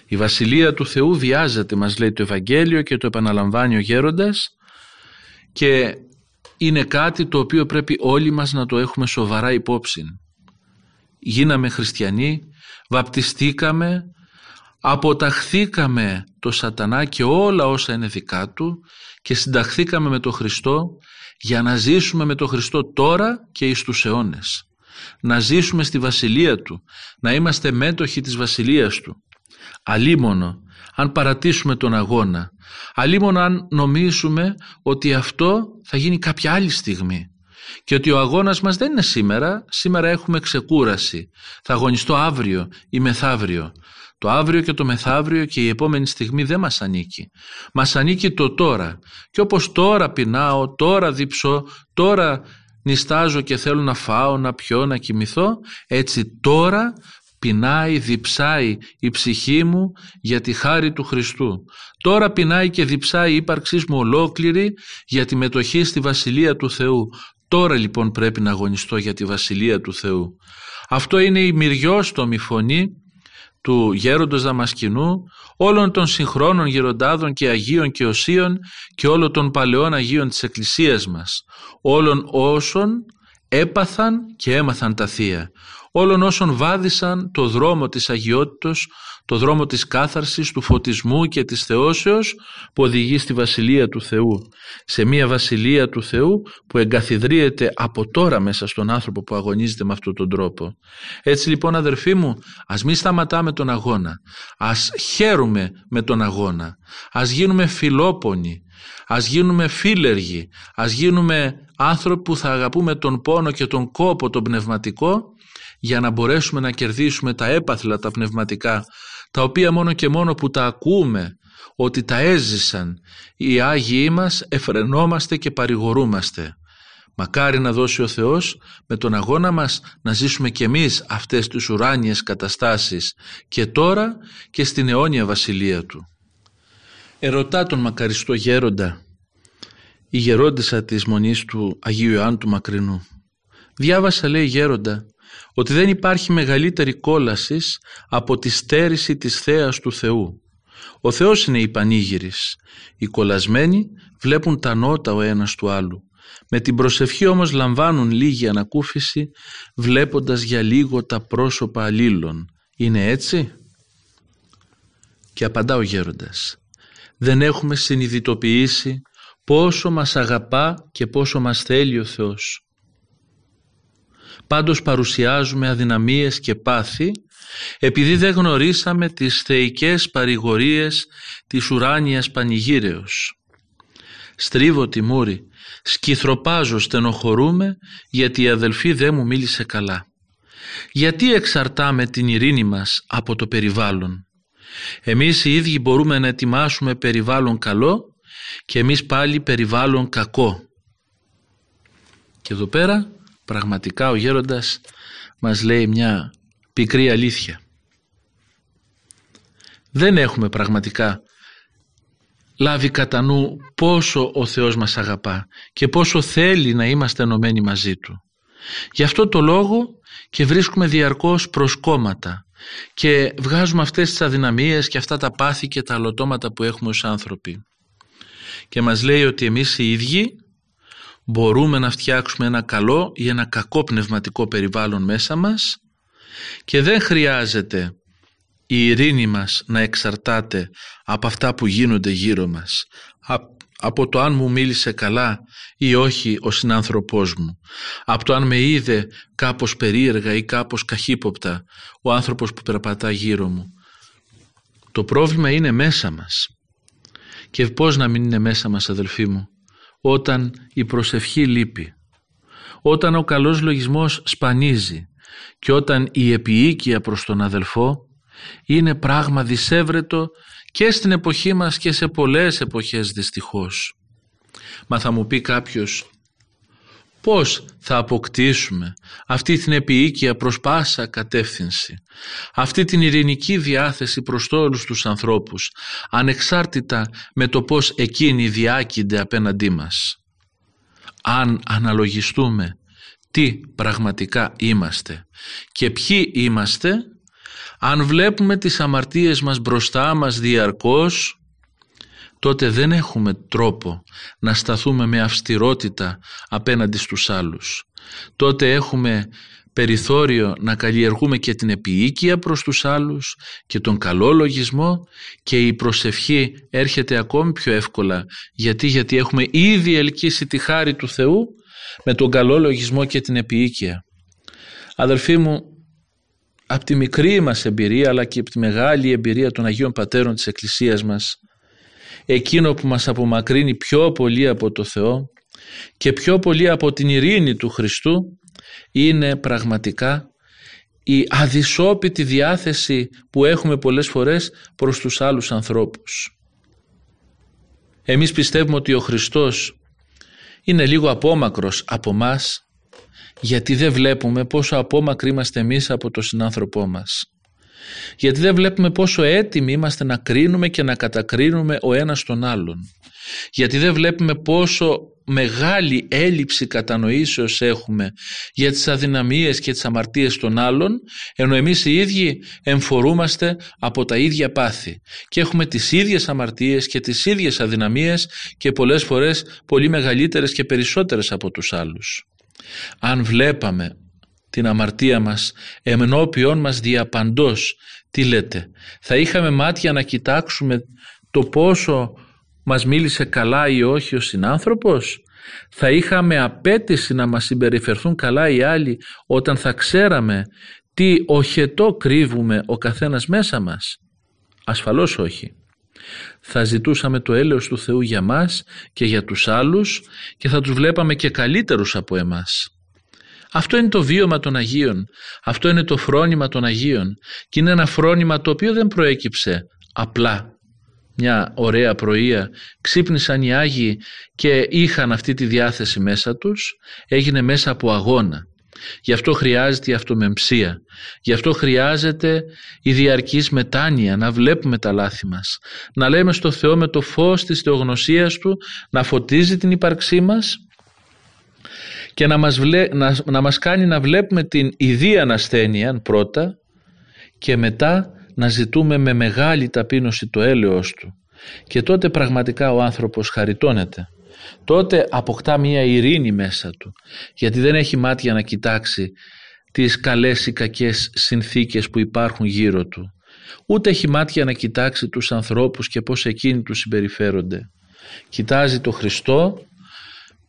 Η Βασιλεία του Θεού βιάζεται, μας λέει το Ευαγγέλιο και το επαναλαμβάνει ο Γέροντας, και είναι κάτι το οποίο πρέπει όλοι μας να το έχουμε σοβαρά υπόψη. Γίναμε χριστιανοί, βαπτιστήκαμε, αποταχθήκαμε το σατανά και όλα όσα είναι δικά του και συνταχθήκαμε με τον Χριστό για να ζήσουμε με τον Χριστό τώρα και εις τους αιώνες. Να ζήσουμε στη βασιλεία του, να είμαστε μέτοχοι της βασιλείας του. Αλίμονο αν παρατήσουμε τον αγώνα, αλίμονο αν νομίζουμε ότι αυτό θα γίνει κάποια άλλη στιγμή και ότι ο αγώνας μας δεν είναι σήμερα. Σήμερα έχουμε ξεκούραση, θα αγωνιστώ αύριο ή μεθαύριο. Το αύριο και το μεθαύριο και η επόμενη στιγμή δεν μας ανήκει. Μας ανήκει το τώρα και όπως τώρα πεινάω, τώρα διψώ, τώρα νηστάζω και θέλω να φάω, να πιω, να κοιμηθώ, έτσι τώρα πεινάει, διψάει η ψυχή μου για τη χάρη του Χριστού. Τώρα πεινάει και διψάει η ύπαρξής μου ολόκληρη για τη μετοχή στη Βασιλεία του Θεού. Τώρα λοιπόν πρέπει να αγωνιστώ για τη Βασιλεία του Θεού. Αυτό είναι η μυριόστομη φωνή του Γέροντος Δαμασκηνού, όλων των συγχρόνων γεροντάδων και Αγίων και Οσίων και όλων των παλαιών Αγίων της Εκκλησίας μας. Όλων όσων έπαθαν και έμαθαν τα θεία. Όλων όσων βάδισαν το δρόμο της αγιότητος, το δρόμο της κάθαρσης, του φωτισμού και της θεώσεως που οδηγεί στη Βασιλεία του Θεού. Σε μια Βασιλεία του Θεού που εγκαθιδρύεται από τώρα μέσα στον άνθρωπο που αγωνίζεται με αυτόν τον τρόπο. Έτσι λοιπόν, αδερφοί μου, ας μην σταματάμε τον αγώνα, ας χαίρουμε με τον αγώνα, ας γίνουμε φιλόπονοι, ας γίνουμε φίλεργοι, ας γίνουμε άνθρωποι που θα αγαπούμε τον πόνο και τον κόπο τον πνευματικό, για να μπορέσουμε να κερδίσουμε τα έπαθλα τα πνευματικά, τα οποία μόνο και μόνο που τα ακούμε ότι τα έζησαν οι Άγιοι μας, εφρενόμαστε και παρηγορούμαστε. Μακάρι να δώσει ο Θεός με τον αγώνα μας να ζήσουμε κι εμείς αυτές τις ουράνιες καταστάσεις και τώρα και στην αιώνια βασιλεία Του. Ερωτά τον μακαριστό γέροντα η γερόντισσα της Μονής του Αγίου Ιωάννου του Μακρινού. Διάβασα, λέει, γέροντα, ότι δεν υπάρχει μεγαλύτερη κόλαση από τη στέρηση της θέας του Θεού. Ο Θεός είναι η πανήγυρης. Οι κολλασμένοι βλέπουν τα νότα ο ένας του άλλου. Με την προσευχή όμως λαμβάνουν λίγη ανακούφιση, βλέποντας για λίγο τα πρόσωπα αλλήλων. Είναι έτσι? Και απαντά ο γέροντας, δεν έχουμε συνειδητοποιήσει πόσο μας αγαπά και πόσο μας θέλει ο Θεός. Πάντως παρουσιάζουμε αδυναμίες και πάθη επειδή δεν γνωρίσαμε τις θεϊκές παρηγορίες της ουράνιας πανηγύρεως. Στρίβω τη μούρη, σκυθροπάζω, στενοχωρούμε γιατί η αδελφή δεν μου μίλησε καλά. Γιατί εξαρτάμε την ειρήνη μας από το περιβάλλον? Εμείς οι ίδιοι μπορούμε να ετοιμάσουμε περιβάλλον καλό και εμείς πάλι περιβάλλον κακό. Και εδώ πέρα πραγματικά ο γέροντας μας λέει μια πικρή αλήθεια. δεν έχουμε πραγματικά λάβει κατά νου πόσο ο Θεός μας αγαπά και πόσο θέλει να είμαστε ενωμένοι μαζί Του. Γι' αυτό το λόγο και βρίσκουμε διαρκώς προσκόμματα και βγάζουμε αυτές τις αδυναμίες και αυτά τα πάθη και τα αλωτώματα που έχουμε ως άνθρωποι. Και μας λέει ότι εμείς οι ίδιοι μπορούμε να φτιάξουμε ένα καλό ή ένα κακό πνευματικό περιβάλλον μέσα μας και δεν χρειάζεται η ειρήνη μας να εξαρτάται από αυτά που γίνονται γύρω μας, από το αν μου μίλησε καλά ή όχι ο συνάνθρωπός μου, από το αν με είδε κάπως περίεργα ή κάπως καχύποπτα ο άνθρωπος που περπατά γύρω μου. Το πρόβλημα είναι μέσα μας. Και πώς να μην είναι μέσα μας, αδελφοί μου, όταν η προσευχή λείπει, όταν ο καλός λογισμός σπανίζει και όταν η επιοίκεια προς τον αδελφό είναι πράγμα δυσέβρετο και στην εποχή μας και σε πολλές εποχές δυστυχώς. Μα θα μου πει κάποιος, πώς θα αποκτήσουμε αυτή την επιοίκεια προς πάσα κατεύθυνση, αυτή την ειρηνική διάθεση προς όλους τους ανθρώπους, ανεξάρτητα με το πώς εκείνοι διάκυνται απέναντί μας? Αν αναλογιστούμε τι πραγματικά είμαστε και ποιοι είμαστε, αν βλέπουμε τις αμαρτίες μας μπροστά μας διαρκώς, τότε δεν έχουμε τρόπο να σταθούμε με αυστηρότητα απέναντι στους άλλους. Τότε έχουμε περιθώριο να καλλιεργούμε και την επιοίκεια προς τους άλλους και τον καλό λογισμό, και η προσευχή έρχεται ακόμη πιο εύκολα. Γιατί έχουμε ήδη ελκύσει τη χάρη του Θεού με τον καλό λογισμό και την επιοίκεια. Αδελφοί μου, από τη μικρή μας εμπειρία αλλά και από τη μεγάλη εμπειρία των Αγίων Πατέρων της Εκκλησίας μας, εκείνο που μας απομακρύνει πιο πολύ από το Θεό και πιο πολύ από την ειρήνη του Χριστού είναι πραγματικά η αδυσόπιτη διάθεση που έχουμε πολλές φορές προς τους άλλους ανθρώπους. Εμείς πιστεύουμε ότι ο Χριστός είναι λίγο απόμακρος από μας, γιατί δεν βλέπουμε πόσο απόμακροι είμαστε εμείς από τον συνάνθρωπό μας. Γιατί δεν βλέπουμε πόσο έτοιμοι είμαστε να κρίνουμε και να κατακρίνουμε ο ένας τον άλλον. Γιατί δεν βλέπουμε πόσο μεγάλη έλλειψη κατανοήσεως έχουμε για τις αδυναμίες και τις αμαρτίες των άλλων, ενώ εμείς οι ίδιοι εμφορούμαστε από τα ίδια πάθη και έχουμε τις ίδιες αμαρτίες και τις ίδιες αδυναμίες και πολλές φορές πολύ μεγαλύτερες και περισσότερες από τους άλλους. Αν βλέπαμε την αμαρτία μας ενώπιον μας διαπαντός, τι λέτε, θα είχαμε μάτια να κοιτάξουμε το πόσο μας μίλησε καλά ή όχι ο συνάνθρωπος? Θα είχαμε απέτηση να μας συμπεριφερθούν καλά οι άλλοι όταν θα ξέραμε τι οχετό κρύβουμε ο καθένας μέσα μας? Ασφαλώς όχι. Θα ζητούσαμε το έλεος του Θεού για μας και για τους άλλους και θα τους βλέπαμε και καλύτερους από εμάς. Αυτό είναι το βίωμα των Αγίων, αυτό είναι το φρόνημα των Αγίων και είναι ένα φρόνημα το οποίο δεν προέκυψε απλά μια ωραία πρωία. Ξύπνησαν οι Άγιοι και είχαν αυτή τη διάθεση μέσα τους, έγινε μέσα από αγώνα. Γι' αυτό χρειάζεται η αυτομεμψία, γι' αυτό χρειάζεται η διαρκής μετάνοια, να βλέπουμε τα λάθη μας, να λέμε στο Θεό με το φως της θεογνωσίας Του να φωτίζει την ύπαρξή μας και να μας κάνει να βλέπουμε την ιδία ανασθένεια πρώτα και μετά να ζητούμε με μεγάλη ταπείνωση το έλεος Του, και τότε πραγματικά ο άνθρωπος χαριτώνεται. Τότε αποκτά μια ειρήνη μέσα του, γιατί δεν έχει μάτια να κοιτάξει τις καλές ή κακές συνθήκες που υπάρχουν γύρω του, ούτε έχει μάτια να κοιτάξει τους ανθρώπους και πώς εκείνοι τους συμπεριφέρονται. Κοιτάζει το Χριστό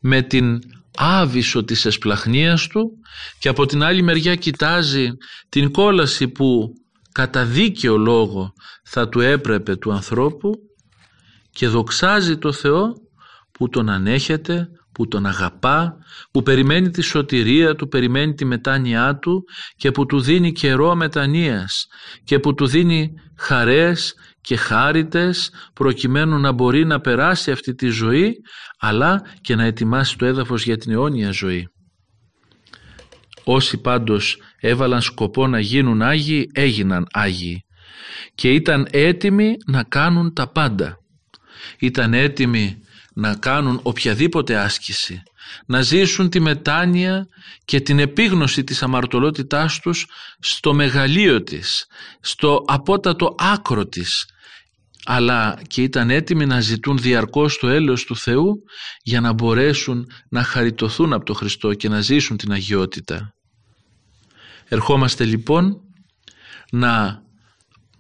με την άβυσο της εσπλαχνίας του και από την άλλη μεριά κοιτάζει την κόλαση που κατά δίκαιο λόγο θα του έπρεπε του ανθρώπου και δοξάζει το Θεό που τον ανέχεται, που τον αγαπά, που περιμένει τη σωτηρία του, περιμένει τη μετάνοιά του και που του δίνει καιρό μετανοίας και που του δίνει χαρές και χάριτες προκειμένου να μπορεί να περάσει αυτή τη ζωή αλλά και να ετοιμάσει το έδαφος για την αιώνια ζωή. Όσοι πάντως έβαλαν σκοπό να γίνουν Άγιοι, έγιναν Άγιοι. και ήταν έτοιμοι να κάνουν τα πάντα. Ήταν έτοιμοι να κάνουν οποιαδήποτε άσκηση, να ζήσουν τη μετάνοια και την επίγνωση της αμαρτωλότητάς τους στο μεγαλείο της, στο απότατο άκρο της, αλλά και ήταν έτοιμοι να ζητούν διαρκώς το έλεος του Θεού για να μπορέσουν να χαριτωθούν από τον Χριστό και να ζήσουν την αγιότητα. Ερχόμαστε λοιπόν να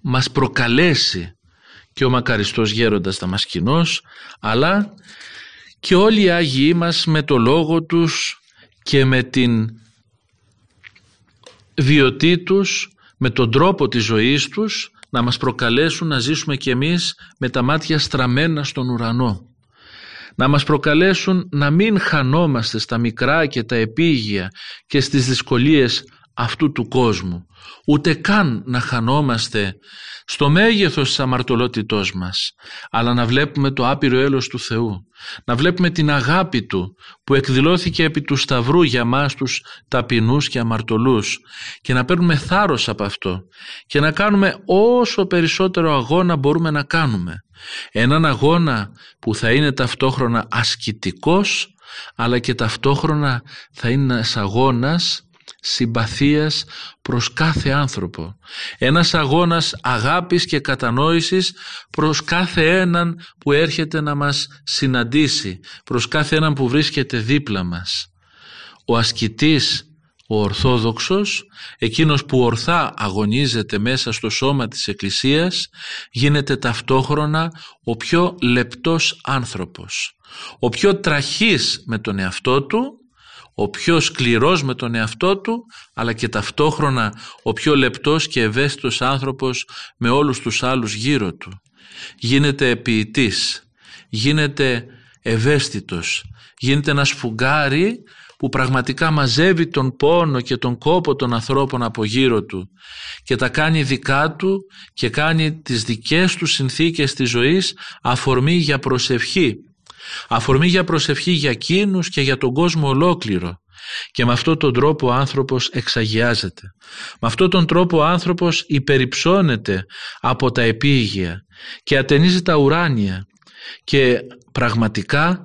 μας προκαλέσει και ο μακαριστός γέροντας Δαμασκηνός, αλλά και όλοι οι Άγιοι μας με το λόγο τους και με την βιωτή τους, με τον τρόπο της ζωής τους, να μας προκαλέσουν να ζήσουμε κι εμείς με τα μάτια στραμμένα στον ουρανό. Να μας προκαλέσουν να μην χανόμαστε στα μικρά και τα επίγεια και στις δυσκολίες αυτού του κόσμου, ούτε καν να χανόμαστε στο μέγεθος της αμαρτωλότητός μας, αλλά να βλέπουμε το άπειρο έλεος του Θεού, να βλέπουμε την αγάπη Του που εκδηλώθηκε επί του Σταυρού για μας τους ταπεινούς και αμαρτωλούς, και να παίρνουμε θάρρος από αυτό και να κάνουμε όσο περισσότερο αγώνα μπορούμε να κάνουμε, έναν αγώνα που θα είναι ταυτόχρονα ασκητικός, αλλά και ταυτόχρονα θα είναι ένας αγώνας συμπαθίας προς κάθε άνθρωπο, ένας αγώνας αγάπης και κατανόησης προς κάθε έναν που έρχεται να μας συναντήσει, προς κάθε έναν που βρίσκεται δίπλα μας. Ο ασκητής, ο Ορθόδοξος, εκείνος που ορθά αγωνίζεται μέσα στο σώμα της Εκκλησίας, γίνεται ταυτόχρονα ο πιο λεπτός άνθρωπος, ο πιο τραχής με τον εαυτό του, ο πιο σκληρός με τον εαυτό του, αλλά και ταυτόχρονα ο πιο λεπτός και ευαίσθητος άνθρωπος με όλους τους άλλους γύρω του. Γίνεται ποιητής, γίνεται ευαίσθητος, γίνεται ένα σφουγγάρι που πραγματικά μαζεύει τον πόνο και τον κόπο των ανθρώπων από γύρω του και τα κάνει δικά του και κάνει τις δικές του συνθήκες της ζωής αφορμή για προσευχή. Αφορμή για προσευχή για εκείνους και για τον κόσμο ολόκληρο, και με αυτόν τον τρόπο ο άνθρωπος εξαγιάζεται, με αυτόν τον τρόπο ο άνθρωπος υπεριψώνεται από τα επίγεια και ατενίζει τα ουράνια και πραγματικά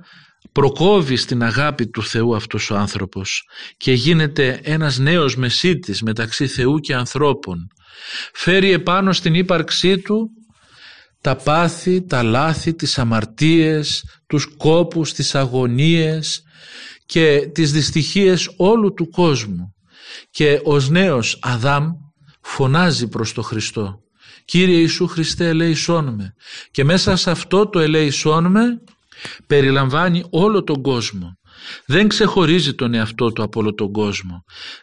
προκόβει στην αγάπη του Θεού αυτός ο άνθρωπος και γίνεται ένας νέος μεσίτης μεταξύ Θεού και ανθρώπων. Φέρει επάνω στην ύπαρξή του τα πάθη, τα λάθη, τις αμαρτίες, τους κόπους, τις αγωνίες και τις δυστυχίες όλου του κόσμου, και ως νέος Αδάμ φωνάζει προς το Χριστό: «Κύριε Ιησού Χριστέ, ελέησόν με». Και μέσα σε αυτό το ελέησόν με περιλαμβάνει όλο τον κόσμο. Δεν ξεχωρίζει τον εαυτό του από όλο τον κόσμο.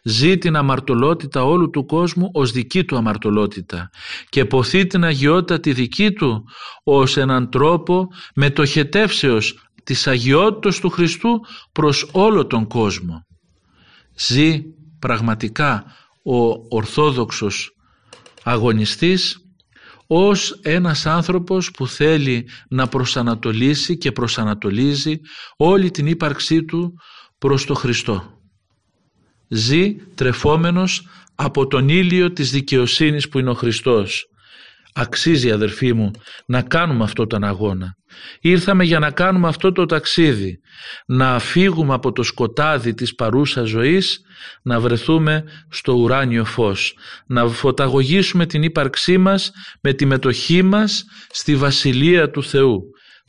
Ζει την αμαρτωλότητα όλου του κόσμου ως δική του αμαρτωλότητα και ποθεί την αγιότητα τη δική του ως έναν τρόπο μετοχετεύσεως της αγιότητας του Χριστού προς όλο τον κόσμο. Ζει πραγματικά ο Ορθόδοξος αγωνιστής ως ένας άνθρωπος που θέλει να προσανατολίσει και προσανατολίζει όλη την ύπαρξή του προς τον Χριστό. Ζει τρεφόμενος από τον ήλιο της δικαιοσύνης που είναι ο Χριστός. Αξίζει, αδερφοί μου, να κάνουμε αυτό τον αγώνα. Ήρθαμε για να κάνουμε αυτό το ταξίδι, να φύγουμε από το σκοτάδι της παρούσας ζωής, να βρεθούμε στο ουράνιο φως, να φωταγωγήσουμε την ύπαρξή μας με τη μετοχή μας στη Βασιλεία του Θεού.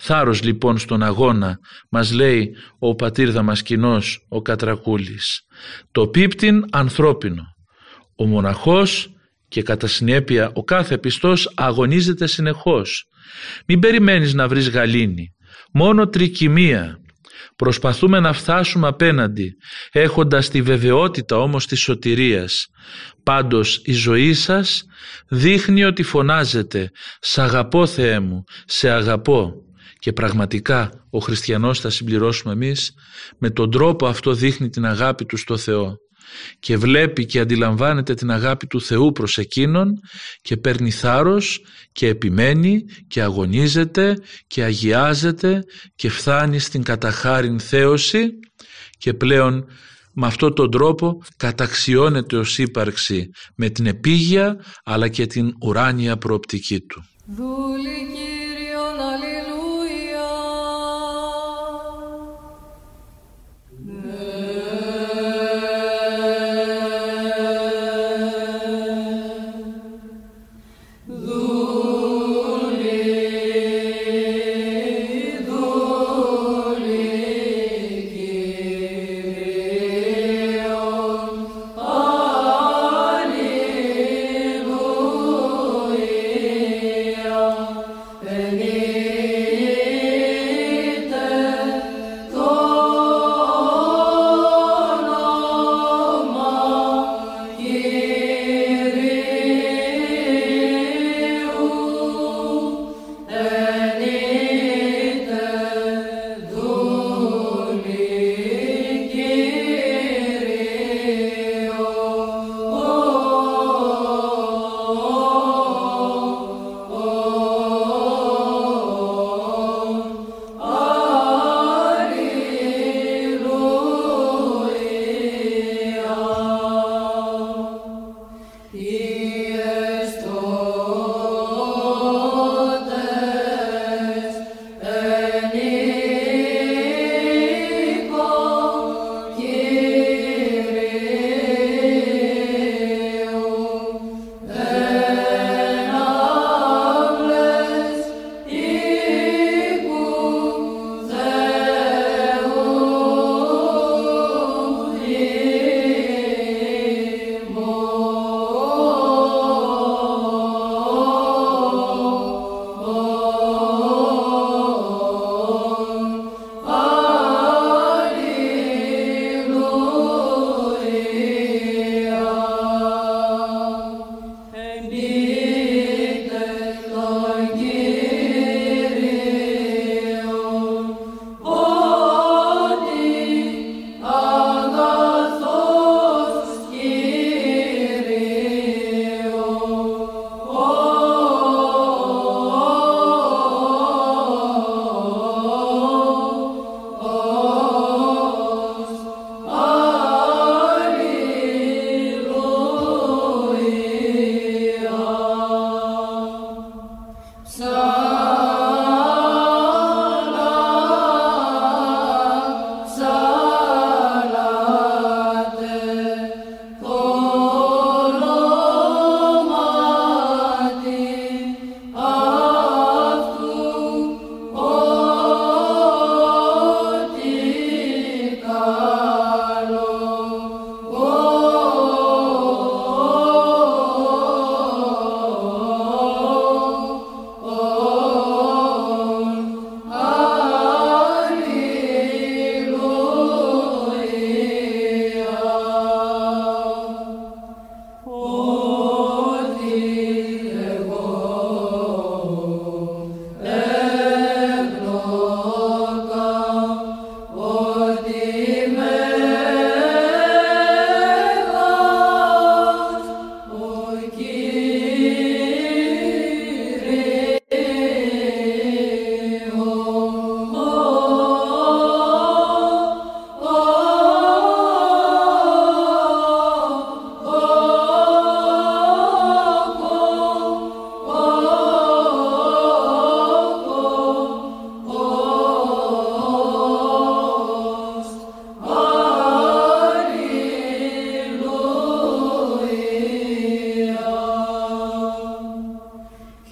Θάρρος λοιπόν στον αγώνα, μας λέει ο πατήρ Δαμασκηνός ο Κατρακούλης. Το πίπτην ανθρώπινο. Ο μοναχός και κατά συνέπεια ο κάθε πιστός αγωνίζεται συνεχώς. Μην περιμένεις να βρεις γαλήνη, μόνο τρικυμία. Προσπαθούμε να φτάσουμε απέναντι, έχοντας τη βεβαιότητα όμως της σωτηρίας. Πάντως η ζωή σας δείχνει ότι φωνάζετε: «Σ' αγαπώ Θεέ μου, σε αγαπώ». Και πραγματικά ο χριστιανός, θα συμπληρώσουμε εμείς, με τον τρόπο αυτό δείχνει την αγάπη του στο Θεό και βλέπει και αντιλαμβάνεται την αγάπη του Θεού προς εκείνον και παίρνει θάρρος και επιμένει και αγωνίζεται και αγιάζεται και φτάνει στην καταχάριν θέωση και πλέον με αυτόν τον τρόπο καταξιώνεται ως ύπαρξη με την επίγεια αλλά και την ουράνια προοπτική του.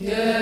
Yeah.